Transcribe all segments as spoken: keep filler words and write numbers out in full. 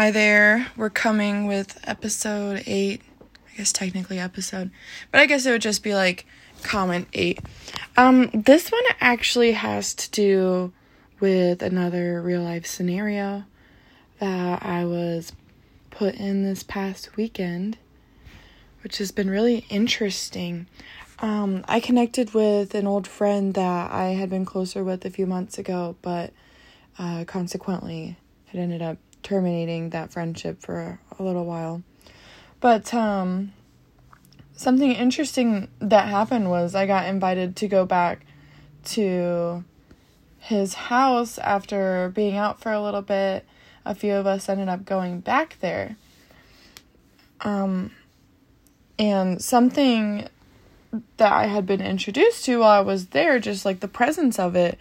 Hi there, we're coming with episode eight, I guess technically episode, but I guess it would just be like comment eight. Um, this one actually has to do with another real life scenario that I was put in this past weekend, which has been really interesting. Um, I connected with an old friend that I had been closer with a few months ago, but uh, consequently had ended up terminating that friendship for a little while. But um something interesting that happened was I got invited to go back to his house after being out for a little bit. A few of us ended up going back there. Um and something that I had been introduced to while I was there, just like the presence of it,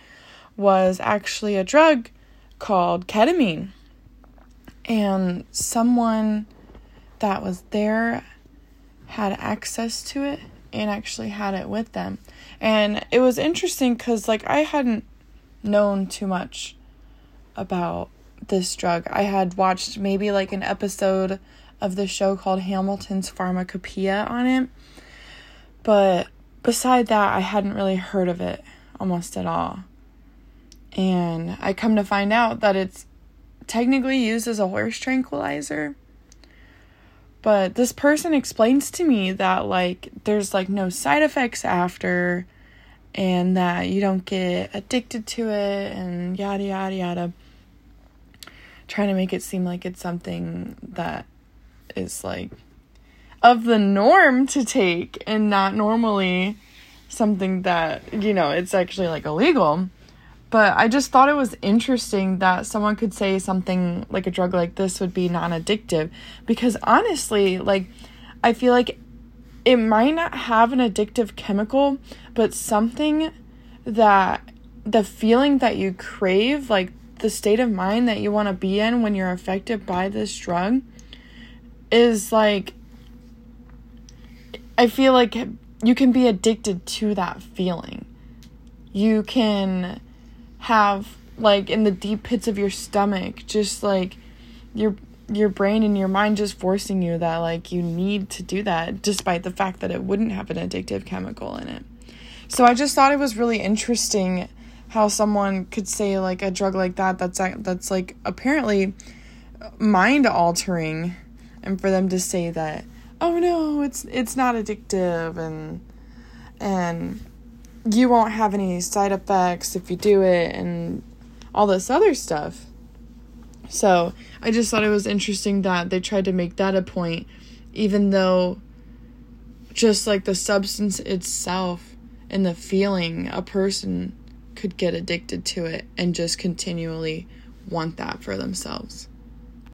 was actually a drug called ketamine. And someone that was there had access to it and actually had it with them. And it was interesting because, like, I hadn't known too much about this drug. I had watched maybe, like, an episode of the show called Hamilton's Pharmacopeia on it. But beside that, I hadn't really heard of it almost at all. And I come to find out that it's technically used as a horse tranquilizer. But this person explains to me that, like, there's, like, no side effects after, and that you don't get addicted to it, and yada yada yada, trying to make it seem like it's something that is, like, of the norm to take and not normally something that, you know, it's actually, like, illegal. But I just thought it was interesting that someone could say something like a drug like this would be non-addictive. Because honestly, like, I feel like it might not have an addictive chemical, but something that the feeling that you crave, like the state of mind that you want to be in when you're affected by this drug, is like, I feel like you can be addicted to that feeling. You can have, like, in the deep pits of your stomach, just like your your brain and your mind just forcing you that, like, you need to do that, despite the fact that it wouldn't have an addictive chemical in it. So I just thought it was really interesting how someone could say, like, a drug like that that's that's like apparently mind altering, and for them to say that, oh no, it's it's not addictive, and and you won't have any side effects if you do it, and all this other stuff. So I just thought it was interesting that they tried to make that a point, even though just, like, the substance itself and the feeling, a person could get addicted to it and just continually want that for themselves.